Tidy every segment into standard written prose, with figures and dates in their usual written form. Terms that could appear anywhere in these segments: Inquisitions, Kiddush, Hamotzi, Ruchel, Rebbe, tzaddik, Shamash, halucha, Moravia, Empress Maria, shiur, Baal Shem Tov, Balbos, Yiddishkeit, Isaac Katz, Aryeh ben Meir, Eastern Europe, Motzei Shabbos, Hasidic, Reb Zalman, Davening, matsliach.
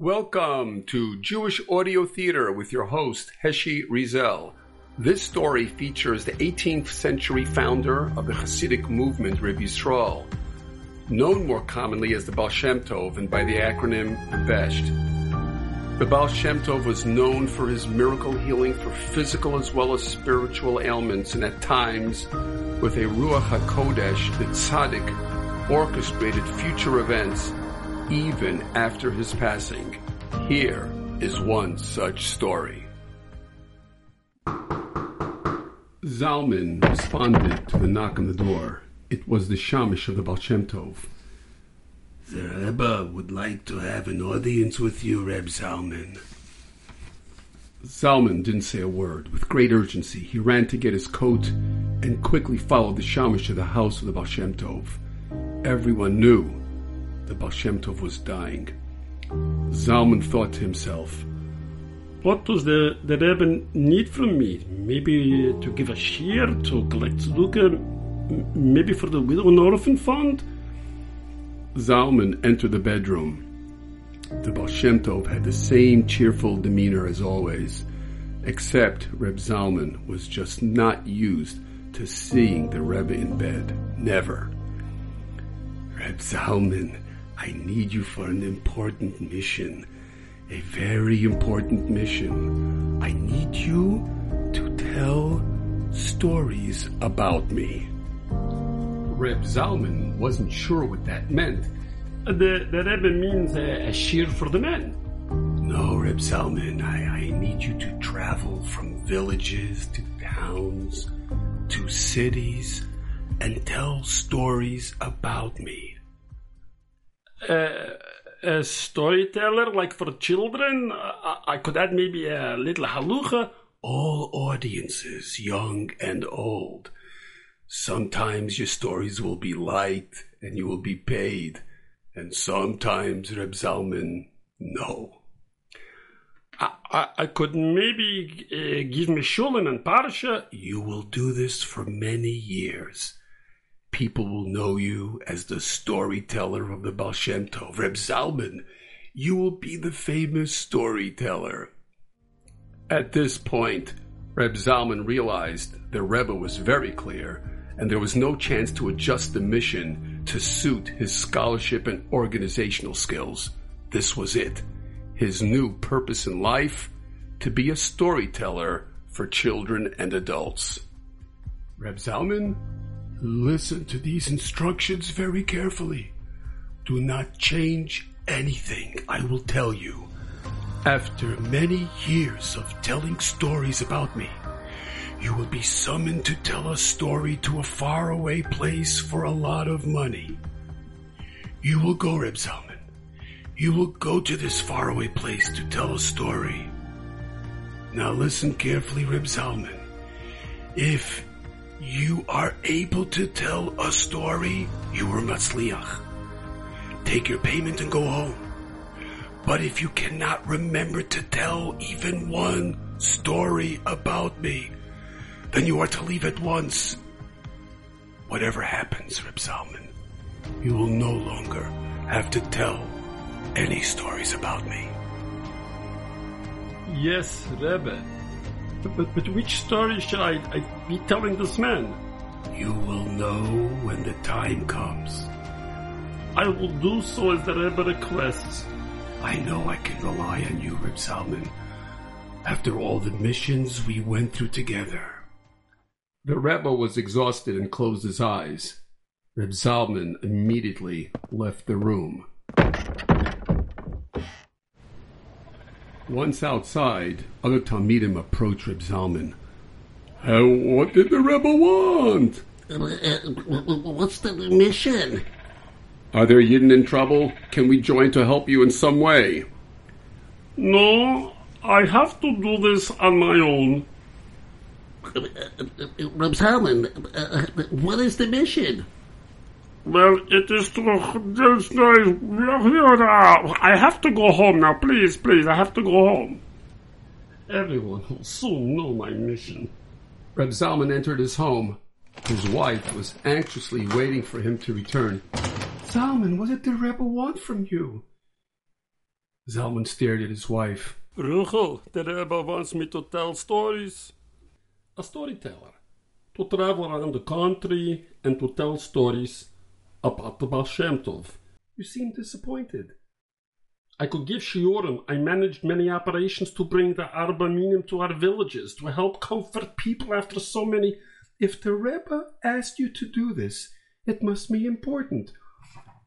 Welcome to Jewish Audio Theater with your host, Heshi Rizel. This story features the 18th century founder of the Hasidic movement, Rabbi Yisrael, known more commonly as the Baal Shem Tov and by the acronym Besht. The Baal Shem Tov was known for his miracle healing for physical as well as spiritual ailments, and at times, with a Ruach HaKodesh, the tzaddik orchestrated future events even after his passing. Here is one such story. Zalman responded to the knock on the door. It was the Shamash of the Baal Shem Tov. The Rebbe would like to have an audience with you, Reb Zalman. Zalman didn't say a word. With great urgency, he ran to get his coat and quickly followed the Shamash to the house of the Baal Shem Tov. Everyone knew the Baal Shem Tov was dying. Zalman thought to himself, what does the Rebbe need from me? Maybe to give a shiur, to collect tzedakah, maybe for the widow and orphan fund? Zalman entered the bedroom. The Baal Shem Tov had the same cheerful demeanor as always, except Reb Zalman was just not used to seeing the Rebbe in bed. Never. Reb Zalman, I need you for an important mission, a very important mission. I need you to tell stories about me. Reb Zalman wasn't sure what that meant. The Rebbe means a shiur for the men. No, Reb Zalman, I need you to travel from villages to towns to cities and tell stories about me. A storyteller, like for children? I could add maybe a little halucha. All audiences, young and old. Sometimes your stories will be liked and you will be paid. And sometimes, Reb Zalman, no. I could maybe give me shulchan and parsha. You will do this for many years. People will know you as the storyteller of the Baal Shem Tov. Reb Zalman, you will be the famous storyteller. At this point, Reb Zalman realized the Rebbe was very clear, and there was no chance to adjust the mission to suit his scholarship and organizational skills. This was it. His new purpose in life, to be a storyteller for children and adults. Reb Zalman, listen to these instructions very carefully. Do not change anything, I will tell you. After many years of telling stories about me, you will be summoned to tell a story to a faraway place for a lot of money. You will go, Reb Zalman. You will go to this faraway place to tell a story. Now listen carefully, Reb Zalman. If you are able to tell a story, you are matsliach. Take your payment and go home. But if you cannot remember to tell even one story about me, then you are to leave at once. Whatever happens, Reb Zalman, you will no longer have to tell any stories about me. Yes, Rebbe. But which story should I be telling this man? You will know when the time comes. I will do so as the Rebbe requests. I know I can rely on you, Reb Zalman, after all the missions we went through together. The Rebbe was exhausted and closed his eyes. Reb Zalman immediately left the room. Once outside, other Tamidim approached Reb Zalman. What did the Rebbe want? What's the mission? Are there Yidden in trouble? Can we join to help you in some way? No, I have to do this on my own. Reb Zalman, what is the mission? Well, it is to... I have to go home now, please, I have to go home. Everyone will soon know my mission. Reb Zalman entered his home. His wife was anxiously waiting for him to return. Zalman, what did the Rebbe want from you? Zalman stared at his wife. Ruchel, the Rebbe wants me to tell stories. A storyteller. To travel around the country and to tell stories about the Baal Shem Tov. You seem disappointed. I could give shiurim. I managed many operations to bring the Arba Minim to our villages to help comfort people after so many... If the Rebbe asked you to do this, it must be important.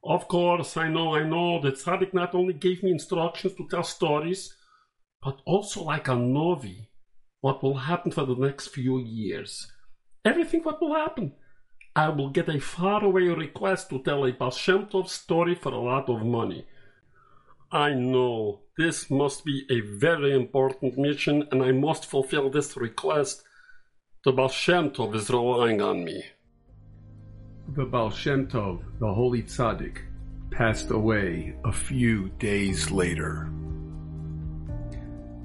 Of course, I know. The tzaddik not only gave me instructions to tell stories, but also like a novi, what will happen for the next few years. Everything what will happen. I will get a faraway request to tell a Baal Shem Tov story for a lot of money. I know, this must be a very important mission, and I must fulfill this request. The Baal Shem Tov is relying on me. The Baal Shem Tov, the holy tzaddik, passed away a few days later.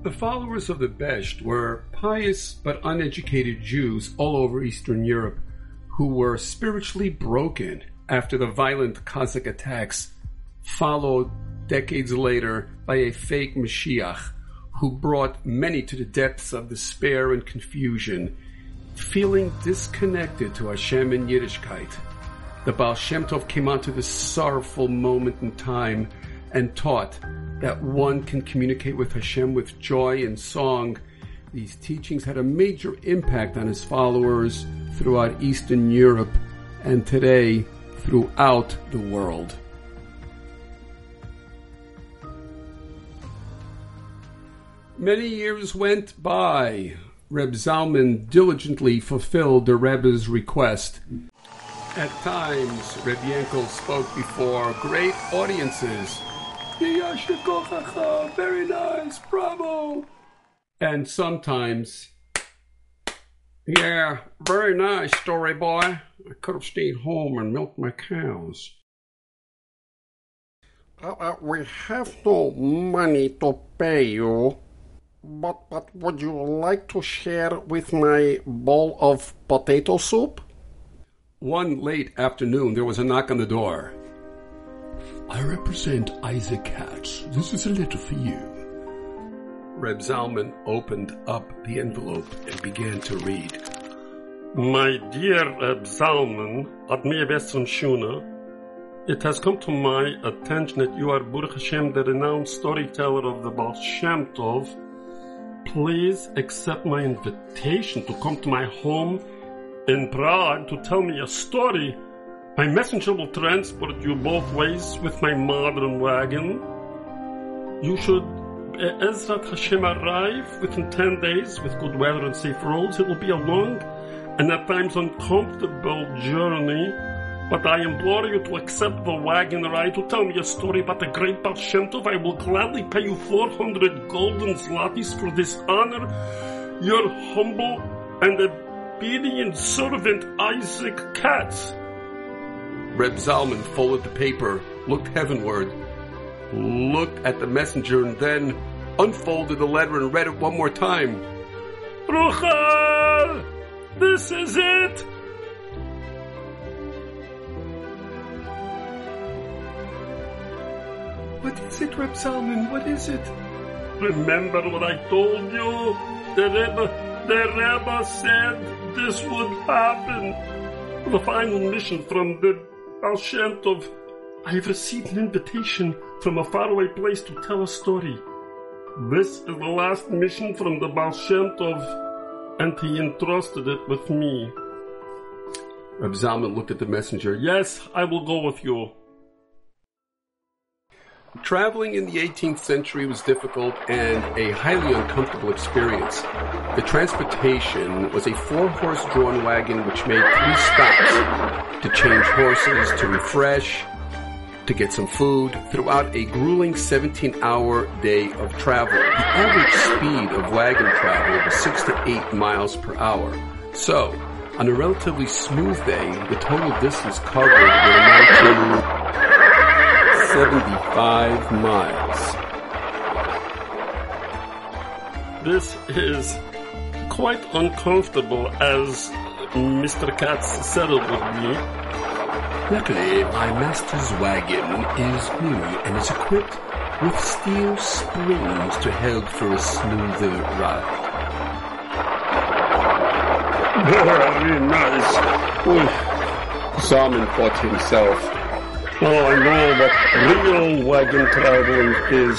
The followers of the Besht were pious but uneducated Jews all over Eastern Europe who were spiritually broken after the violent Cossack attacks, followed decades later by a fake Mashiach who brought many to the depths of despair and confusion, feeling disconnected to Hashem and Yiddishkeit. The Baal Shem Tov came onto this sorrowful moment in time and taught that one can communicate with Hashem with joy and song. These teachings had a major impact on his followers throughout Eastern Europe and today throughout the world. Many years went by. Reb Zalman diligently fulfilled the Rebbe's request. At times, Reb Yankel spoke before great audiences. Very nice, bravo! And sometimes, yeah, very nice story, boy. I could have stayed home and milked my cows. We have no money to pay you. But would you like to share with my bowl of potato soup? One late afternoon, there was a knock on the door. I represent Isaac Katz. This is a letter for you. Reb Zalman opened up the envelope and began to read. My dear Reb Zalman, Admir Western Shuna, it has come to my attention that you are Baruch Hashem, the renowned storyteller of the Baal Shem Tov. Please accept my invitation to come to my home in Prague to tell me a story. My messenger will transport you both ways with my modern wagon. You should, Ezrat Hashem, arrive within 10 days with good weather and safe roads. It will be a long and at times uncomfortable journey, but I implore you to accept the wagon ride to tell me a story about the great Baal Shem Tov. I will gladly pay you 400 golden zlotys for this honor. Your humble and obedient servant, Isaac Katz. Reb Zalman folded the paper, looked heavenward, looked at the messenger, and then unfolded the letter and read it one more time. Ruchel! This is it! What is it, Reb Zalman? What is it? Remember what I told you? The Rebbe said this would happen. The final mission from the Baal Shem Tov. I have received an invitation from a faraway place to tell a story. This is the last mission from the Baal Shem Tov, and he entrusted it with me. Reb Zalman looked at the messenger. Yes, I will go with you. Traveling in the 18th century was difficult and a highly uncomfortable experience. The transportation was a 4-horse-drawn wagon which made 3 stops to change horses, to refresh, to get some food, throughout a grueling 17-hour day of travel. The average speed of wagon travel was 6 to 8 miles per hour. So, on a relatively smooth day, the total distance covered would amount to 75 miles. This is quite uncomfortable, as Mr. Katz settled with me. Luckily, my master's wagon is new and is equipped with steel springs to help for a smoother ride. Very nice. Zalman thought to himself, I know that real wagon traveling is.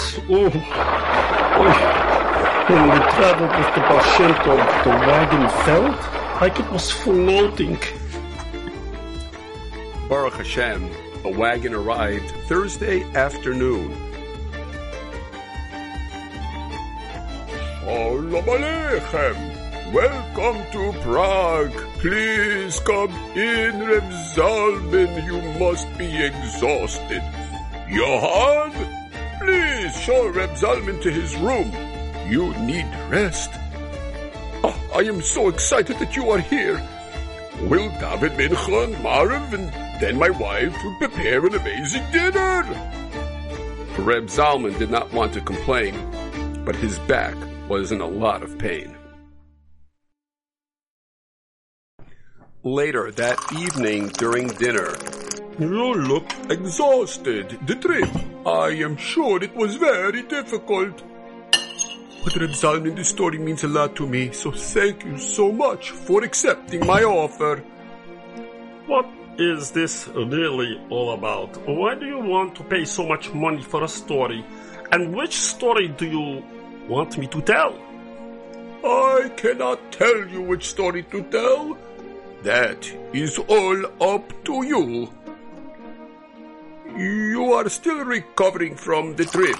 When we traveled with the Baal Shem Tov, the wagon felt like it was floating. Baruch Hashem, a wagon arrived Thursday afternoon. Shalom Aleichem! Welcome to Prague! Please come in, Reb Zalman. You must be exhausted. Johan, please show Reb Zalman to his room. You need rest. Oh, I am so excited that you are here. We'll daven mincha and maariv, and then my wife will prepare an amazing dinner. Reb Zalman did not want to complain, but his back was in a lot of pain. Later that evening during dinner, you look exhausted. The trip, I am sure it was very difficult. But Reb Zalman, this story means a lot to me, so thank you so much for accepting my offer. What is this really all about? Why do you want to pay so much money for a story? And which story do you want me to tell? I cannot tell you which story to tell. That is all up to you. You are still recovering from the trip.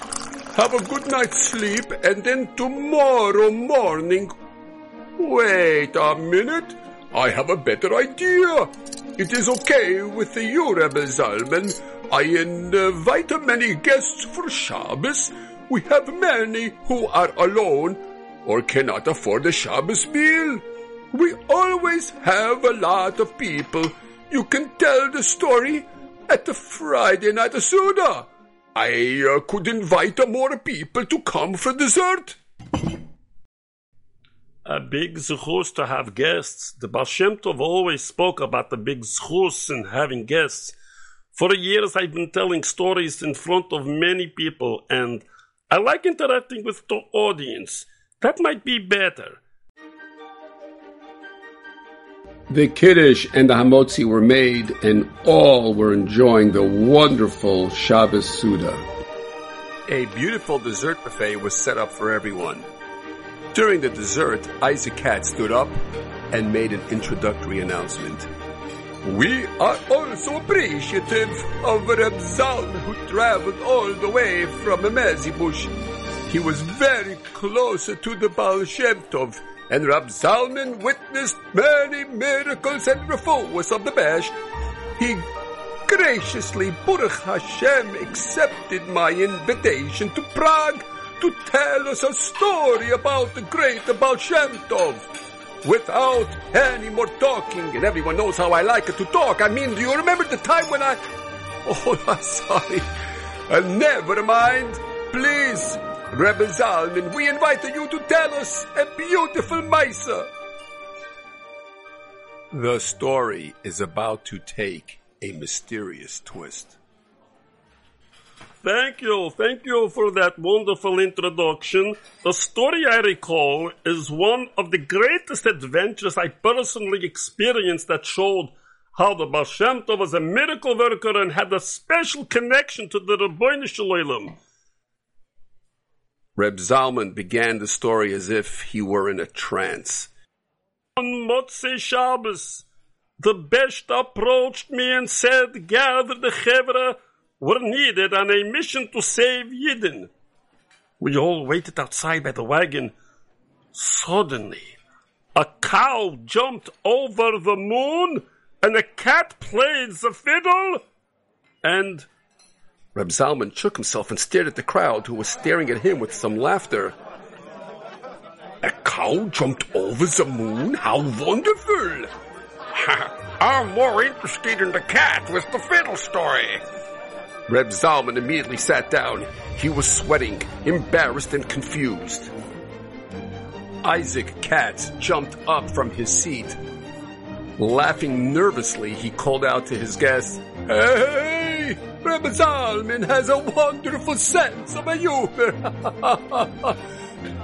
Have a good night's sleep, and then tomorrow morning... Wait a minute. I have a better idea. It is okay with you, Rebbe Zalman. I invite many guests for Shabbos. We have many who are alone or cannot afford a Shabbos meal. We always have a lot of people. You can tell the story at the Friday night Suda. I could invite more people to come for dessert. A big zchus to have guests. The Baal Shem Tov always spoke about the big zchus in having guests. For years I've been telling stories in front of many people, and I like interacting with the audience. That might be better. The Kiddush and the Hamotzi were made, and all were enjoying the wonderful Shabbos Suda. A beautiful dessert buffet was set up for everyone. During the dessert, Isaac Katz stood up and made an introductory announcement. We are also appreciative of Reb Zalman, who traveled all the way from Mezibush. He was very close to the Baal Shem Tov, and Reb Zalman witnessed many miracles and refuahs of the Besht. He graciously, Baruch Hashem, accepted my invitation to Prague to tell us a story about the great Baal Shem Tov. Without any more talking, and everyone knows how I like to talk. I mean, do you remember the time when I... Oh, I'm sorry. Never mind. Please, Rebbe Zalman, we invite you to tell us a beautiful maysa. The story is about to take a mysterious twist. Thank you for that wonderful introduction. The story I recall is one of the greatest adventures I personally experienced that showed how the Baal Shem Tov was a miracle worker and had a special connection to the Rebbeinu Shel Olam. Reb Zalman began the story as if he were in a trance. On Motzei Shabbos, the Besht approached me and said, "Gather the Chevra. We're needed on a mission to save Yidden." We all waited outside by the wagon. Suddenly, a cow jumped over the moon and a cat played the fiddle. And Reb Zalman shook himself and stared at the crowd, who was staring at him with some laughter. A cow jumped over the moon? How wonderful! I'm more interested in the cat with the fiddle story. Reb Zalman immediately sat down. He was sweating, embarrassed and confused. Isaac Katz jumped up from his seat. Laughing nervously, he called out to his guests, "Hey! Reb Zalman has a wonderful sense of humor.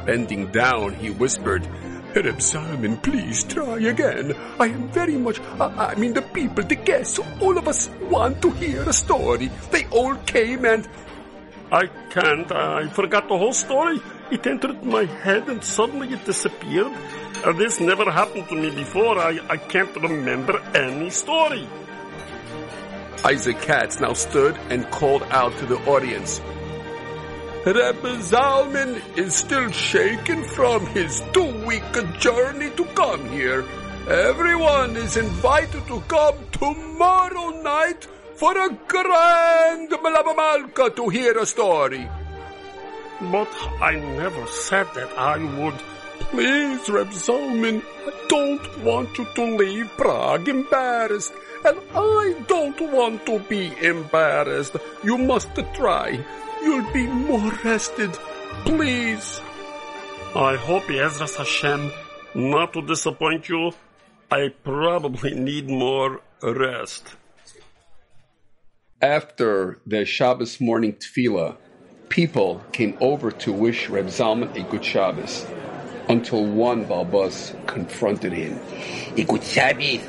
Bending down, he whispered, Reb Zalman, please try again. I am very much, the people, the guests, all of us want to hear a story. They all came and... I can't, I forgot the whole story. It entered my head and suddenly it disappeared. This never happened to me before. I can't remember any story. Isaac Katz now stood and called out to the audience. Rebbe Zalman is still shaken from his 2-week journey to come here. Everyone is invited to come tomorrow night for a grand malabamalka to hear a story. But I never said that I would. Please, Rebbe Zalman, I don't want you to leave Prague embarrassed. And I don't want to be embarrassed. You must try. You'll be more rested. Please. I hope, Yezras Hashem, not to disappoint you. I probably need more rest. After the Shabbos morning tefillah, people came over to wish Reb Zalman a good Shabbos, until one Balbos confronted him. A good Shabbos?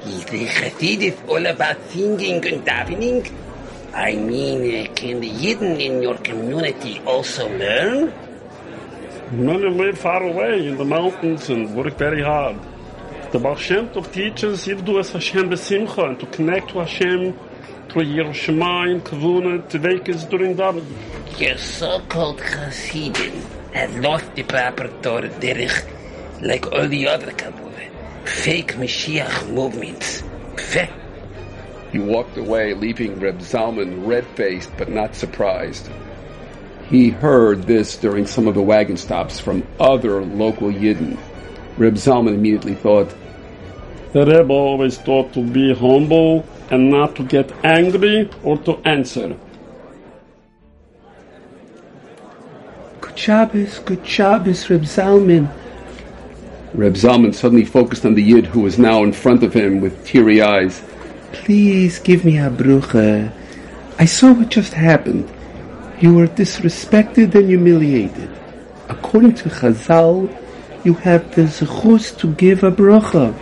Is the Hasidus all about singing and davening? Can the Yidden in your community also learn? Many live far away in the mountains and work very hard. The Baal Shem Tov teaches Yiddu es Hashem besimcha and to connect to Hashem through Yerushalayim and Kavuna Tveikas during davening. Your so-called Hasidim has lost the proper Torah derech like all the other Kabbalah. Fake Mashiach movements. He walked away, leaving Reb Zalman red-faced but not surprised. He heard this during some of the wagon stops from other local Yidden. Reb Zalman immediately thought, the Rebbe always taught to be humble and not to get angry or to answer. Good Shabbos, Reb Zalman. Reb Zalman suddenly focused on the Yid who was now in front of him with teary eyes. Please give me a bruchah. I saw what just happened. You were disrespected and humiliated. According to Chazal, you have the zechus to give a bruchah.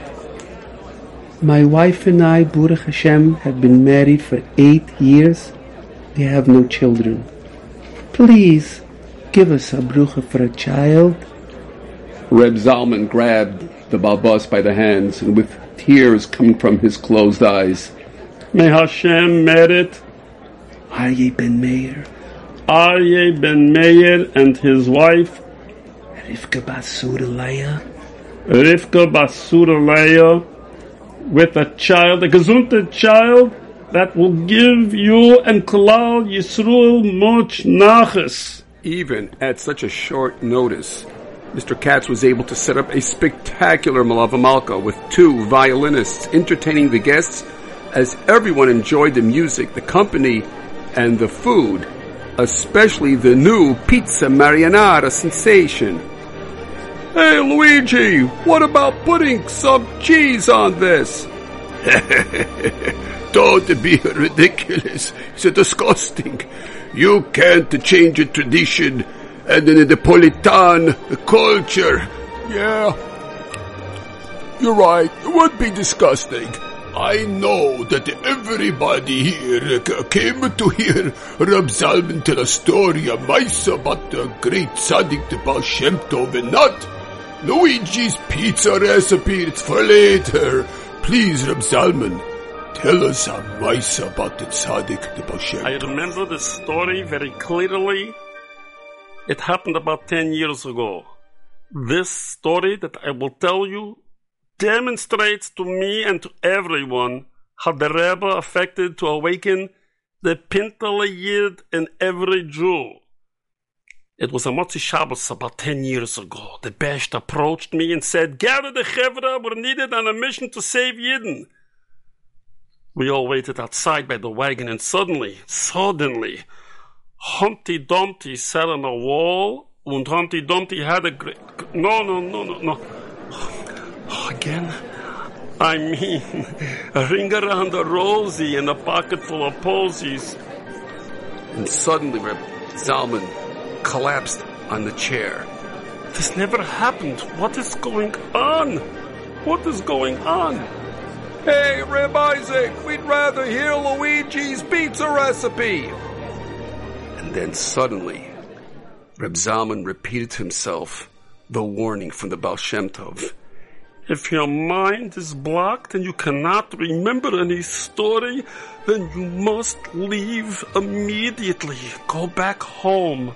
My wife and I, Baruch Hashem, have been married for 8 years. We have no children. Please give us a bruchah for a child. Reb Zalman grabbed the Balbos by the hands and with tears coming from his closed eyes. May Hashem merit Aryeh ben Meir and his wife Rivka Basur Leia with a child, a gesunded child that will give you and Klal Yisrael much nachas. Even at such a short notice, Mr. Katz was able to set up a spectacular Malava Malka with 2 violinists entertaining the guests as everyone enjoyed the music, the company, and the food, especially the new pizza marinara sensation. Hey, Luigi, what about putting some cheese on this? Don't be ridiculous. It's disgusting. You can't change a tradition and in the Napolitan culture. Yeah, you're right. It would be disgusting. I know that everybody here came to hear Reb Zalman tell a story of maysa about the great tzaddik, the Baal Shem Tov, and not Luigi's pizza recipe. It's for later. Please, Reb Zalman, tell us a maysa about the tzaddik, the Baal Shem Tov. I remember the story very clearly. It happened about 10 years ago. This story that I will tell you demonstrates to me and to everyone how the Rebbe affected to awaken the Pintele Yid in every Jew. It was a Motzei Shabbos about 10 years ago. The Besht approached me and said, gather the Chevra, we're needed on a mission to save Yidden. We all waited outside by the wagon and suddenly, Humpty Dumpty sat on a wall, and Humpty Dumpty had a great... No. Oh, again? A ring around a rosy and a pocket full of posies. and suddenly Reb Zalman collapsed on the chair. This never happened. What is going on? What is going on? Hey, Reb Isaac, we'd rather hear Luigi's pizza recipe. And then suddenly, Reb Zalman repeated to himself the warning from the Baal Shem Tov. If your mind is blocked and you cannot remember any story, then you must leave immediately. Go back home.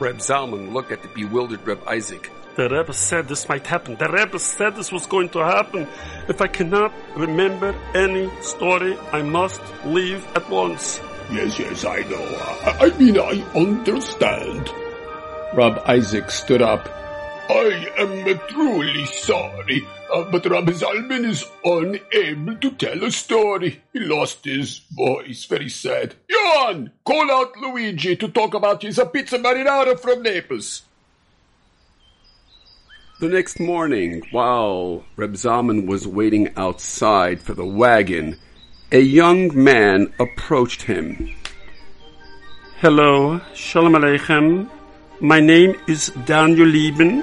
Reb Zalman looked at the bewildered Reb Isaac. The Rebbe said this might happen. The Rebbe said this was going to happen. If I cannot remember any story, I must leave at once. Yes, I know. I understand. Reb Isaac stood up. I am truly sorry, but Reb Zalman is unable to tell a story. He lost his voice, very sad. Johan, call out Luigi to talk about his pizza marinara from Naples. The next morning, while Reb Zalman was waiting outside for the wagon, a young man approached him. Hello, Shalom Aleichem. My name is Daniel Lieben.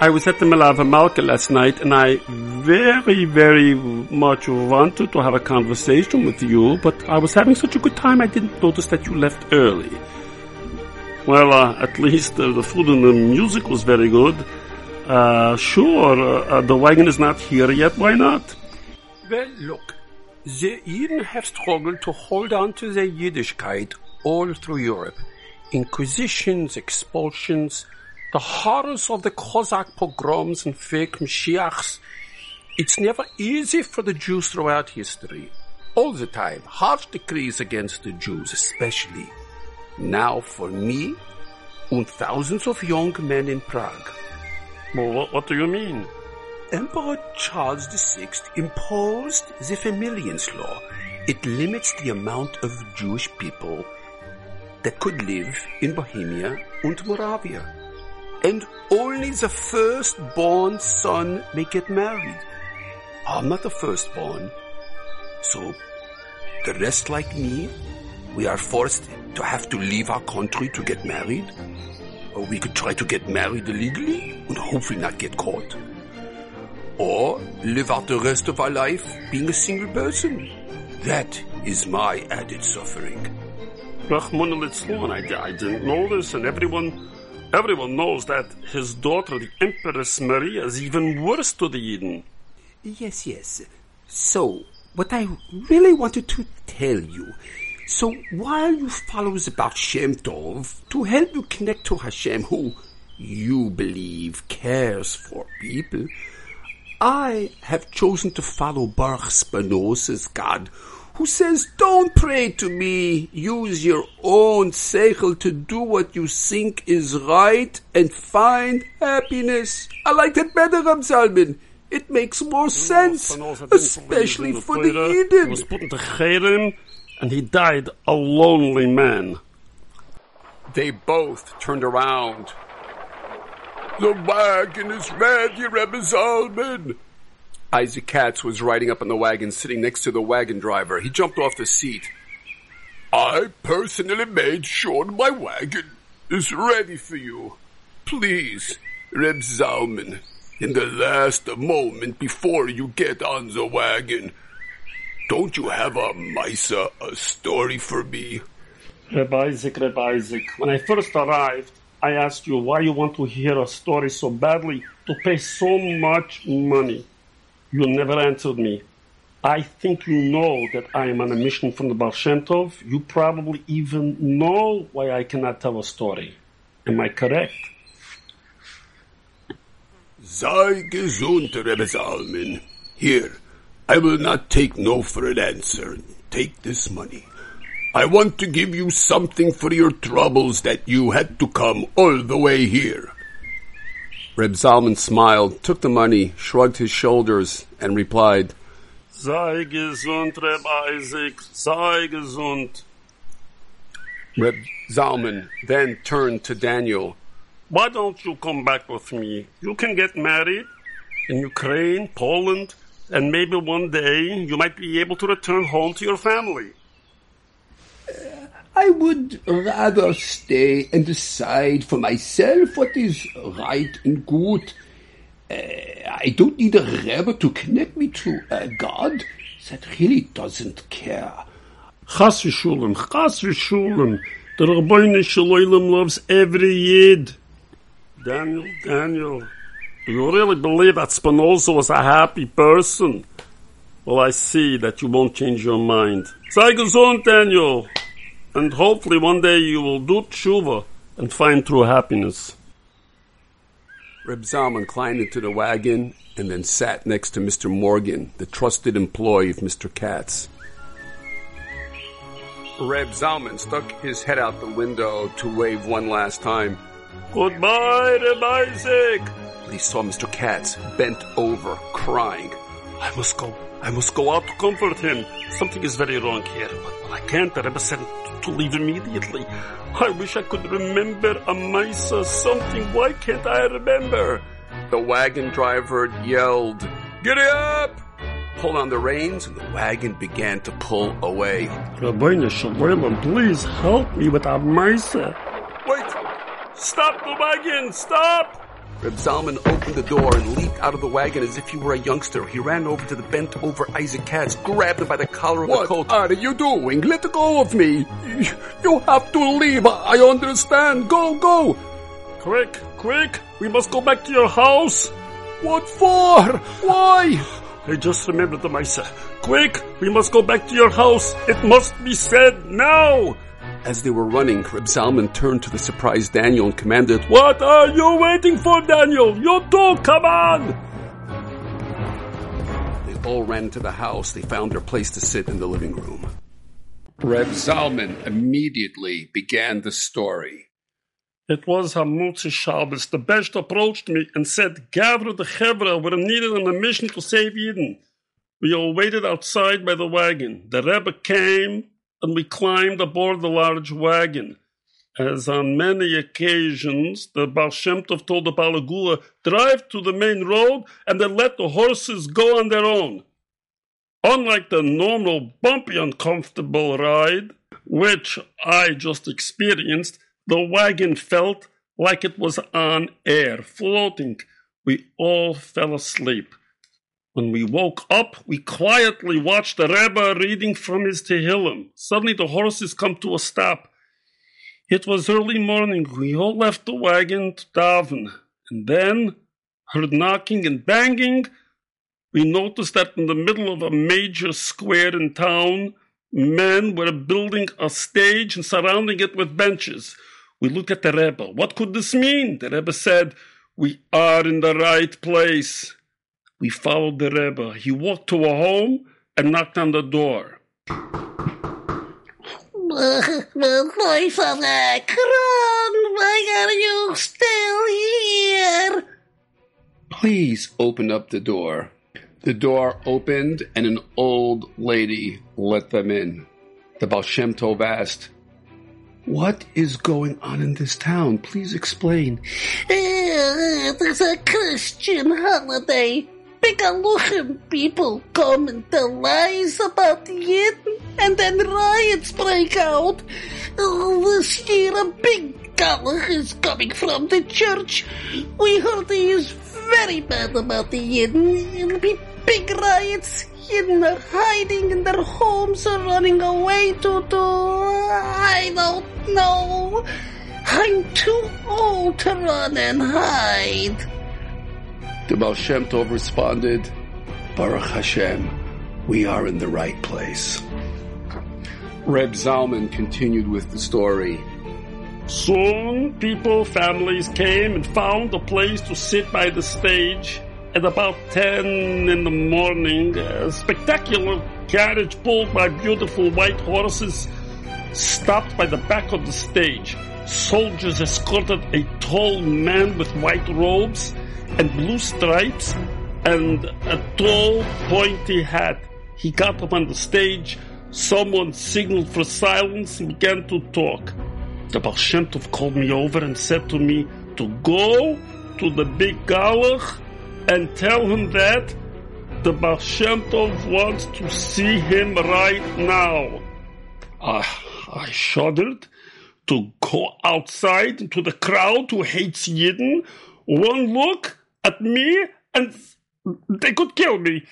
I was at the Malava Malka last night, and I very, very much wanted to have a conversation with you, but I was having such a good time I didn't notice that you left early. Well, at least the food and the music was very good. Sure, the wagon is not here yet, why not? Well, look, the Yidden have struggled to hold on to their Yiddishkeit all through Europe. Inquisitions, expulsions, the horrors of the Cossack pogroms and fake Mashiachs. It's never easy for the Jews throughout history. All the time, harsh decrees against the Jews, especially. Now for me and thousands of young men in Prague. Well, what do you mean? Emperor Charles VI imposed the Familians Law. It limits the amount of Jewish people that could live in Bohemia and Moravia. And only the firstborn son may get married. I'm not the firstborn. So, the rest like me, we are forced to have to leave our country to get married. Or we could try to get married illegally and hopefully not get caught. Or live out the rest of our life being a single person. That is my added suffering. Rachmana Litzlan, I didn't know this, and everyone knows that his daughter, the Empress Maria, is even worse to the Yidden. Yes. So, what I really wanted to tell you, so while you follow the Baal Shem Tov, to help you connect to Hashem, who you believe cares for people, I have chosen to follow Baruch Spinoza's God, who says, don't pray to me, use your own seichel to do what you think is right and find happiness. I like that better, Reb Zalman. It makes more sense, especially for the Yidden. He was put into Cherem, and he died a lonely man. They both turned around. The wagon is ready, Reb Zalman. Isaac Katz was riding up on the wagon, sitting next to the wagon driver. He jumped off the seat. I personally made sure my wagon is ready for you. Please, Reb Zalman, in the last moment before you get on the wagon, don't you have a maysa, a story for me? Reb Isaac, when I first arrived, I asked you why you want to hear a story so badly, to pay so much money. You never answered me. I think you know that I am on a mission from the Baal Shem Tov. You probably even know why I cannot tell a story. Am I correct? Sei gesund, Rebbe Zalman. Here, I will not take no for an answer. Take this money. I want to give you something for your troubles that you had to come all the way here. Reb Zalman smiled, took the money, shrugged his shoulders, and replied, Sei gesund, Reb Isaac, sei gesund. Reb Zalman then turned to Daniel. Why don't you come back with me? You can get married in Ukraine, Poland, and maybe one day you might be able to return home to your family. I would rather stay and decide for myself what is right and good. I don't need a Rebbe to connect me to a God that really doesn't care. Chas v'shulim, chas v'shulim. The Rabbeinu Shel Olam loves every Yid. Daniel, you really believe that Spinoza was a happy person? Well, I see that you won't change your mind. Sei gesund, Daniel. And hopefully one day you will do tshuva and find true happiness. Reb Zalman climbed into the wagon and then sat next to Mr. Morgan, the trusted employee of Mr. Katz. Reb Zalman stuck his head out the window to wave one last time. Goodbye, Reb Isaac! But he saw Mr. Katz bent over, crying. I must go out to comfort him. Something is very wrong here. Well, I can't. The Rebbe said to leave immediately. I wish I could remember a maysa, something. Why can't I remember? The wagon driver yelled, Giddy up! Pulled on the reins, and the wagon began to pull away. Rabbeinu Shel Olam, please help me with a maysa. Wait! Stop the wagon! Stop! Reb Zalman opened the door and leaped out of the wagon as if he were a youngster. He ran over to the bent-over Isaac Katz, grabbed him by the collar of the coat. What are you doing? Let go of me. You have to leave. I understand. Go. Quick. We must go back to your house. What for? Why? I just remembered the maysa. Quick, we must go back to your house. It must be said now. As they were running, Reb Zalman turned to the surprised Daniel and commanded, What are you waiting for, Daniel? You too, come on! They all ran to the house. They found their place to sit in the living room. Reb Zalman immediately began the story. It was Motzei Shabbos. The Besht approached me and said, Gather the Chevra. We're needed on a mission to save Yidden. We all waited outside by the wagon. The Rebbe came, and we climbed aboard the large wagon. As on many occasions, the Baal Shem Tov told the Balagula, drive to the main road and then let the horses go on their own. Unlike the normal, bumpy, uncomfortable ride, which I just experienced, the wagon felt like it was on air, floating. We all fell asleep. When we woke up, we quietly watched the Rebbe reading from his Tehillim. Suddenly the horses come to a stop. It was early morning. We all left the wagon to daven. And then, heard knocking and banging. We noticed that in the middle of a major square in town, men were building a stage and surrounding it with benches. We looked at the Rebbe. What could this mean? The Rebbe said, We are in the right place. We followed the Rebbe. He walked to a home and knocked on the door. My voice of the crown, why are you still here? Please open up the door. The door opened and an old lady let them in. The Baal Shem Tov asked, What is going on in this town? Please explain. There's a Christian holiday. Big Aluchim people come and tell lies about Yidden, and then riots break out. This year a big Aluch is coming from the church. We heard he is very bad about the Yidden. It'll be big riots. Yidden are hiding in their homes or running away to I don't know. I'm too old to run and hide. The Baal Shem Tov responded, Baruch Hashem, we are in the right place. Reb Zalman continued with the story. Soon people, families came and found a place to sit by the stage. At about 10 in the morning, a spectacular carriage pulled by beautiful white horses stopped by the back of the stage. Soldiers escorted a tall man with white robes and blue stripes, and a tall, pointy hat. He got up on the stage. Someone signaled for silence and began to talk. The Baal Shem Tov called me over and said to me to go to the big Galach and tell him that the Baal Shem Tov wants to see him right now. I shuddered to go outside to the crowd who hates Yidden. One look at me and they could kill me.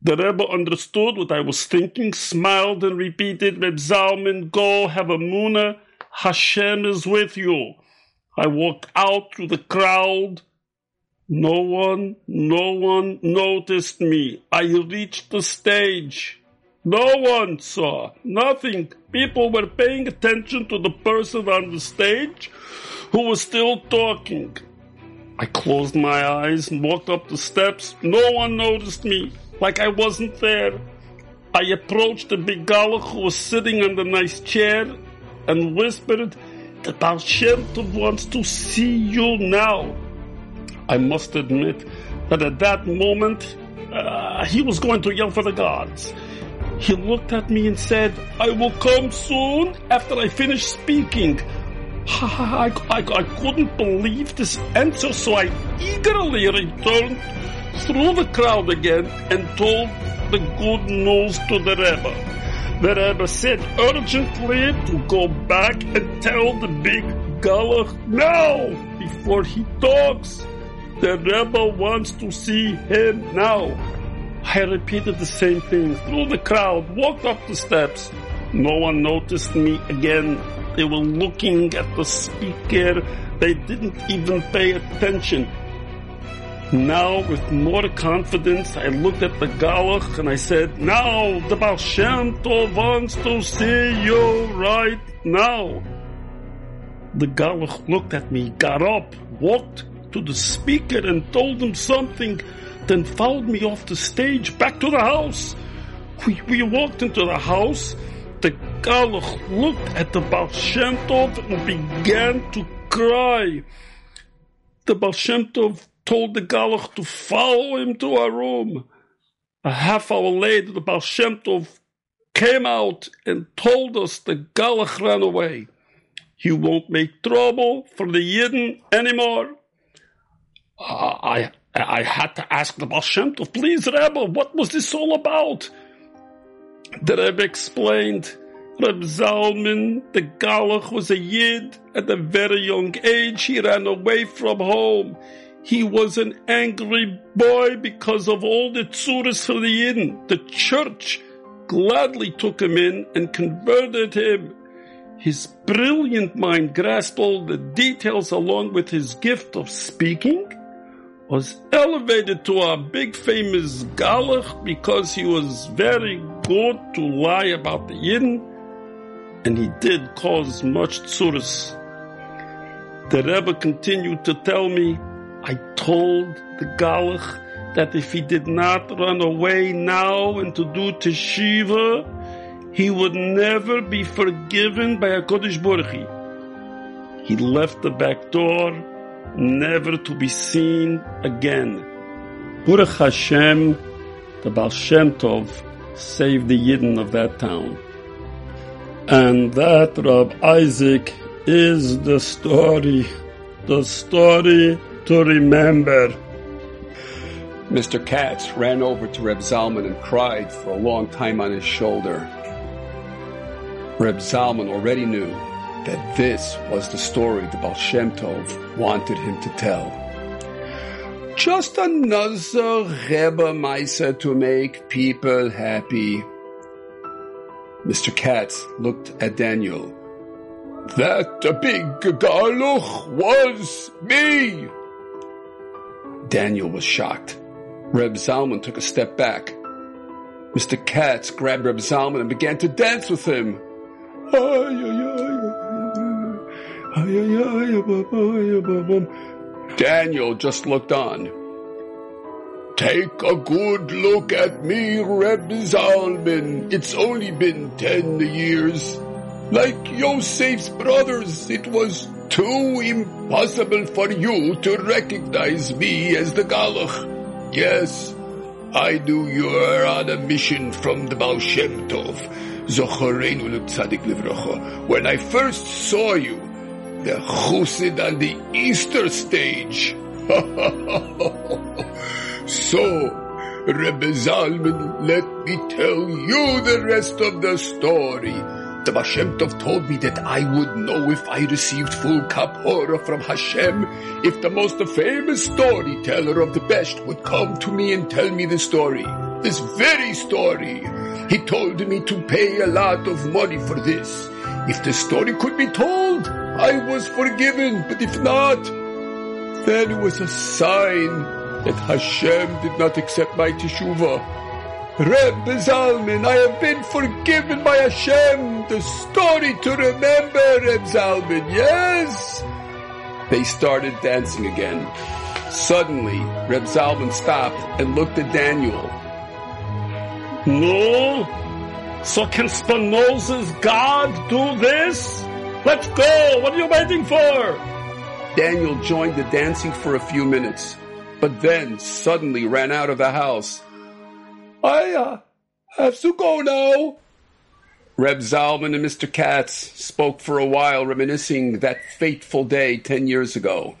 The Rebbe understood what I was thinking, smiled and repeated, Reb Zalman, go have a munah. Hashem is with you. I walked out through the crowd. No one noticed me. I reached the stage. No one saw. Nothing. People were paying attention to the person on the stage who was still talking. I closed my eyes and walked up the steps. No one noticed me, like I wasn't there. I approached the big galach who was sitting on the nice chair and whispered, the Baal Shem Tov wants to see you now. I must admit that at that moment, he was going to yell for the gods. He looked at me and said, I will come soon after I finish speaking. I couldn't believe this answer, so I eagerly returned through the crowd again and told the good news to the Rebbe. The Rebbe said urgently to go back and tell the big galach now, before he talks. The Rebbe wants to see him now. I repeated the same thing through the crowd, walked up the steps. No one noticed me again. They were looking at the speaker. They didn't even pay attention. Now, with more confidence, I looked at the galach and I said, now, the Baal Shem Tov wants to see you right now. The galach looked at me, got up, walked to the speaker and told him something, then followed me off the stage back to the house. We walked into the house. The galach looked at the Baal Shem Tov and began to cry. The Baal Shem Tov told the galach to follow him to our room. A half hour later, the Baal Shem Tov came out and told us the galach ran away. He won't make trouble for the Yidden anymore. I had to ask the Baal Shem Tov, please, Rebbe, what was this all about? The Rebbe explained, Reb Zalman, the galach, was a Yid. At a very young age, he ran away from home. He was an angry boy because of all the tzuras for the Yidden. The church gladly took him in and converted him. His brilliant mind grasped all the details along with his gift of speaking, was elevated to a big famous galach because he was very good to lie about the Yidden, and he did cause much tzuras. The Rebbe continued to tell me, I told the galach that if he did not run away now and to do teshiva, he would never be forgiven by HaKodesh Baruch Hu. He left the back door, never to be seen again. Baruch Hashem, the Baal Shem Tov, saved the Yidden of that town. And that, Rab Isaac, is the story to remember. Mr. Katz ran over to Reb Zalman and cried for a long time on his shoulder. Reb Zalman already knew that this was the story the Baal Shem Tov wanted him to tell. Just another Rebbe maysa to make people happy. Mr. Katz looked at Daniel. That big galach was me! Daniel was shocked. Reb Zalman took a step back. Mr. Katz grabbed Reb Zalman and began to dance with him. Daniel just looked on. Take a good look at me, Reb Zalman. It's only been 10 years. Like Yosef's brothers, it was too impossible for you to recognize me as the galach. Yes, I knew you were on a mission from the Baal Shem Tov, Zochoreinu l'Tzadik Livrocho. When I first saw you, the Chusid on the Easter stage. So, Reb Zalman, let me tell you the rest of the story. The Baal Shem Tov told me that I would know if I received full kapora from Hashem if the most famous storyteller of the Besht would come to me and tell me the story. This very story. He told me to pay a lot of money for this. If the story could be told, I was forgiven, but if not, then it was a sign that Hashem did not accept my teshuvah. Reb Zalman, I have been forgiven by Hashem. The story to remember, Reb Zalman, yes? They started dancing again. Suddenly, Reb Zalman stopped and looked at Daniel. No? So can Spinoza's God do this? Let's go! What are you waiting for? Daniel joined the dancing for a few minutes, but then suddenly ran out of the house. I have to go now. Reb Zalman and Mr. Katz spoke for a while, reminiscing that fateful day 10 years ago.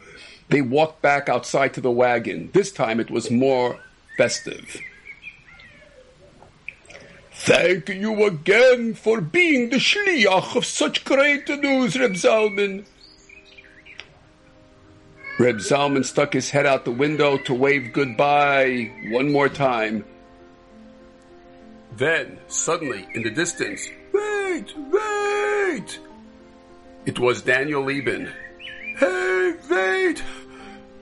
They walked back outside to the wagon. This time it was more festive. Thank you again for being the shliach of such great news, Reb Zalman. Reb Zalman stuck his head out the window to wave goodbye one more time. Then, suddenly, in the distance, wait! It was Daniel Lieben. Hey, wait!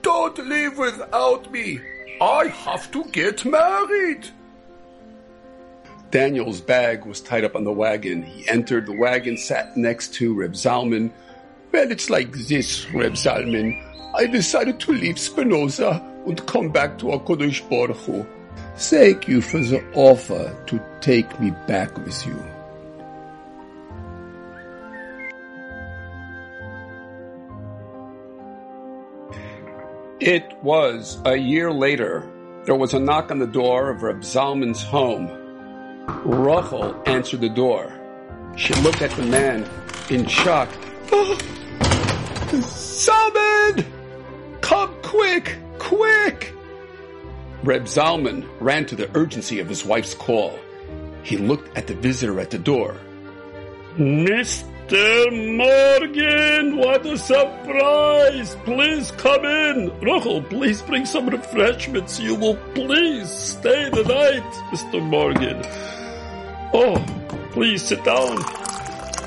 Don't leave without me! I have to get married! Daniel's bag was tied up on the wagon. He entered the wagon, sat next to Reb Zalman. Well, it's like this, Reb Zalman. I decided to leave Spinoza and come back to HaKodesh Baruch Hu. Thank you for the offer to take me back with you. It was a year later. There was a knock on the door of Reb Zalman's home. Ruchel answered the door. She looked at the man in shock. Oh, Zalman! Come quick! Reb Zalman ran to the urgency of his wife's call. He looked at the visitor at the door. Mr. Morgan, what a surprise! Please come in. Ruchel, please bring some refreshments. You will please stay the night, Mr. Morgan. Oh, please sit down.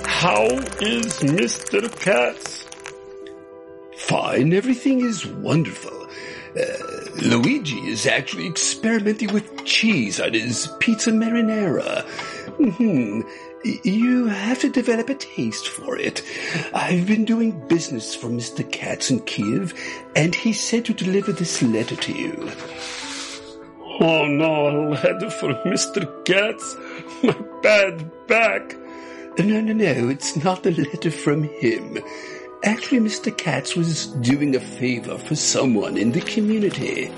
How is Mr. Katz? Fine, everything is wonderful. Luigi is actually experimenting with cheese on his pizza marinara. You have to develop a taste for it. I've been doing business for Mr. Katz in Kiev, and he said to deliver this letter to you. Oh no, a letter for Mr. Katz? My bad back. No, it's not a letter from him. Actually, Mr. Katz was doing a favor for someone in the community.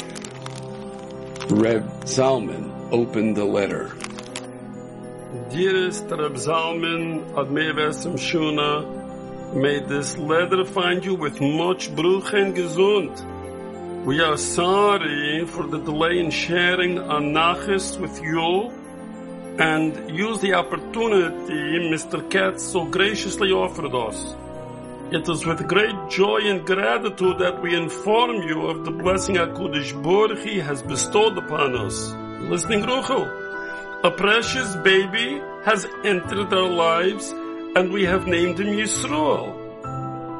Reb Zalman opened the letter. Dearest Reb Zalman, Admei Versum Shuna, may this letter find you with much bruchah and gesund. We are sorry for the delay in sharing our nachos with you, and use the opportunity Mr. Katz so graciously offered us. It is with great joy and gratitude that we inform you of the blessing HaKodesh Baruch Hu has bestowed upon us. Listening, Ruchel, a precious baby has entered our lives, and we have named him Yisrael.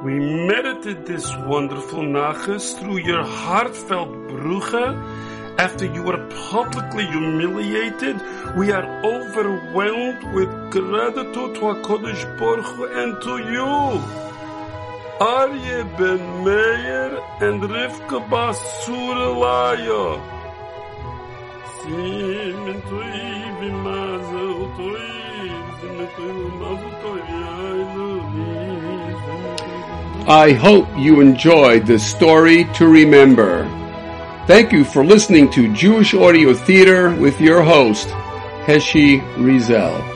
We merited this wonderful nachas through your heartfelt bruchah. After you were publicly humiliated, we are overwhelmed with gratitude to HaKodesh Baruch Hu and to you. Aryeh ben Meir and Rivka Basurelaya. Simen toiv mazel toiv. I hope you enjoyed the story to remember. Thank you for listening to Jewish Audio Theater with your host, Heshi Rizel.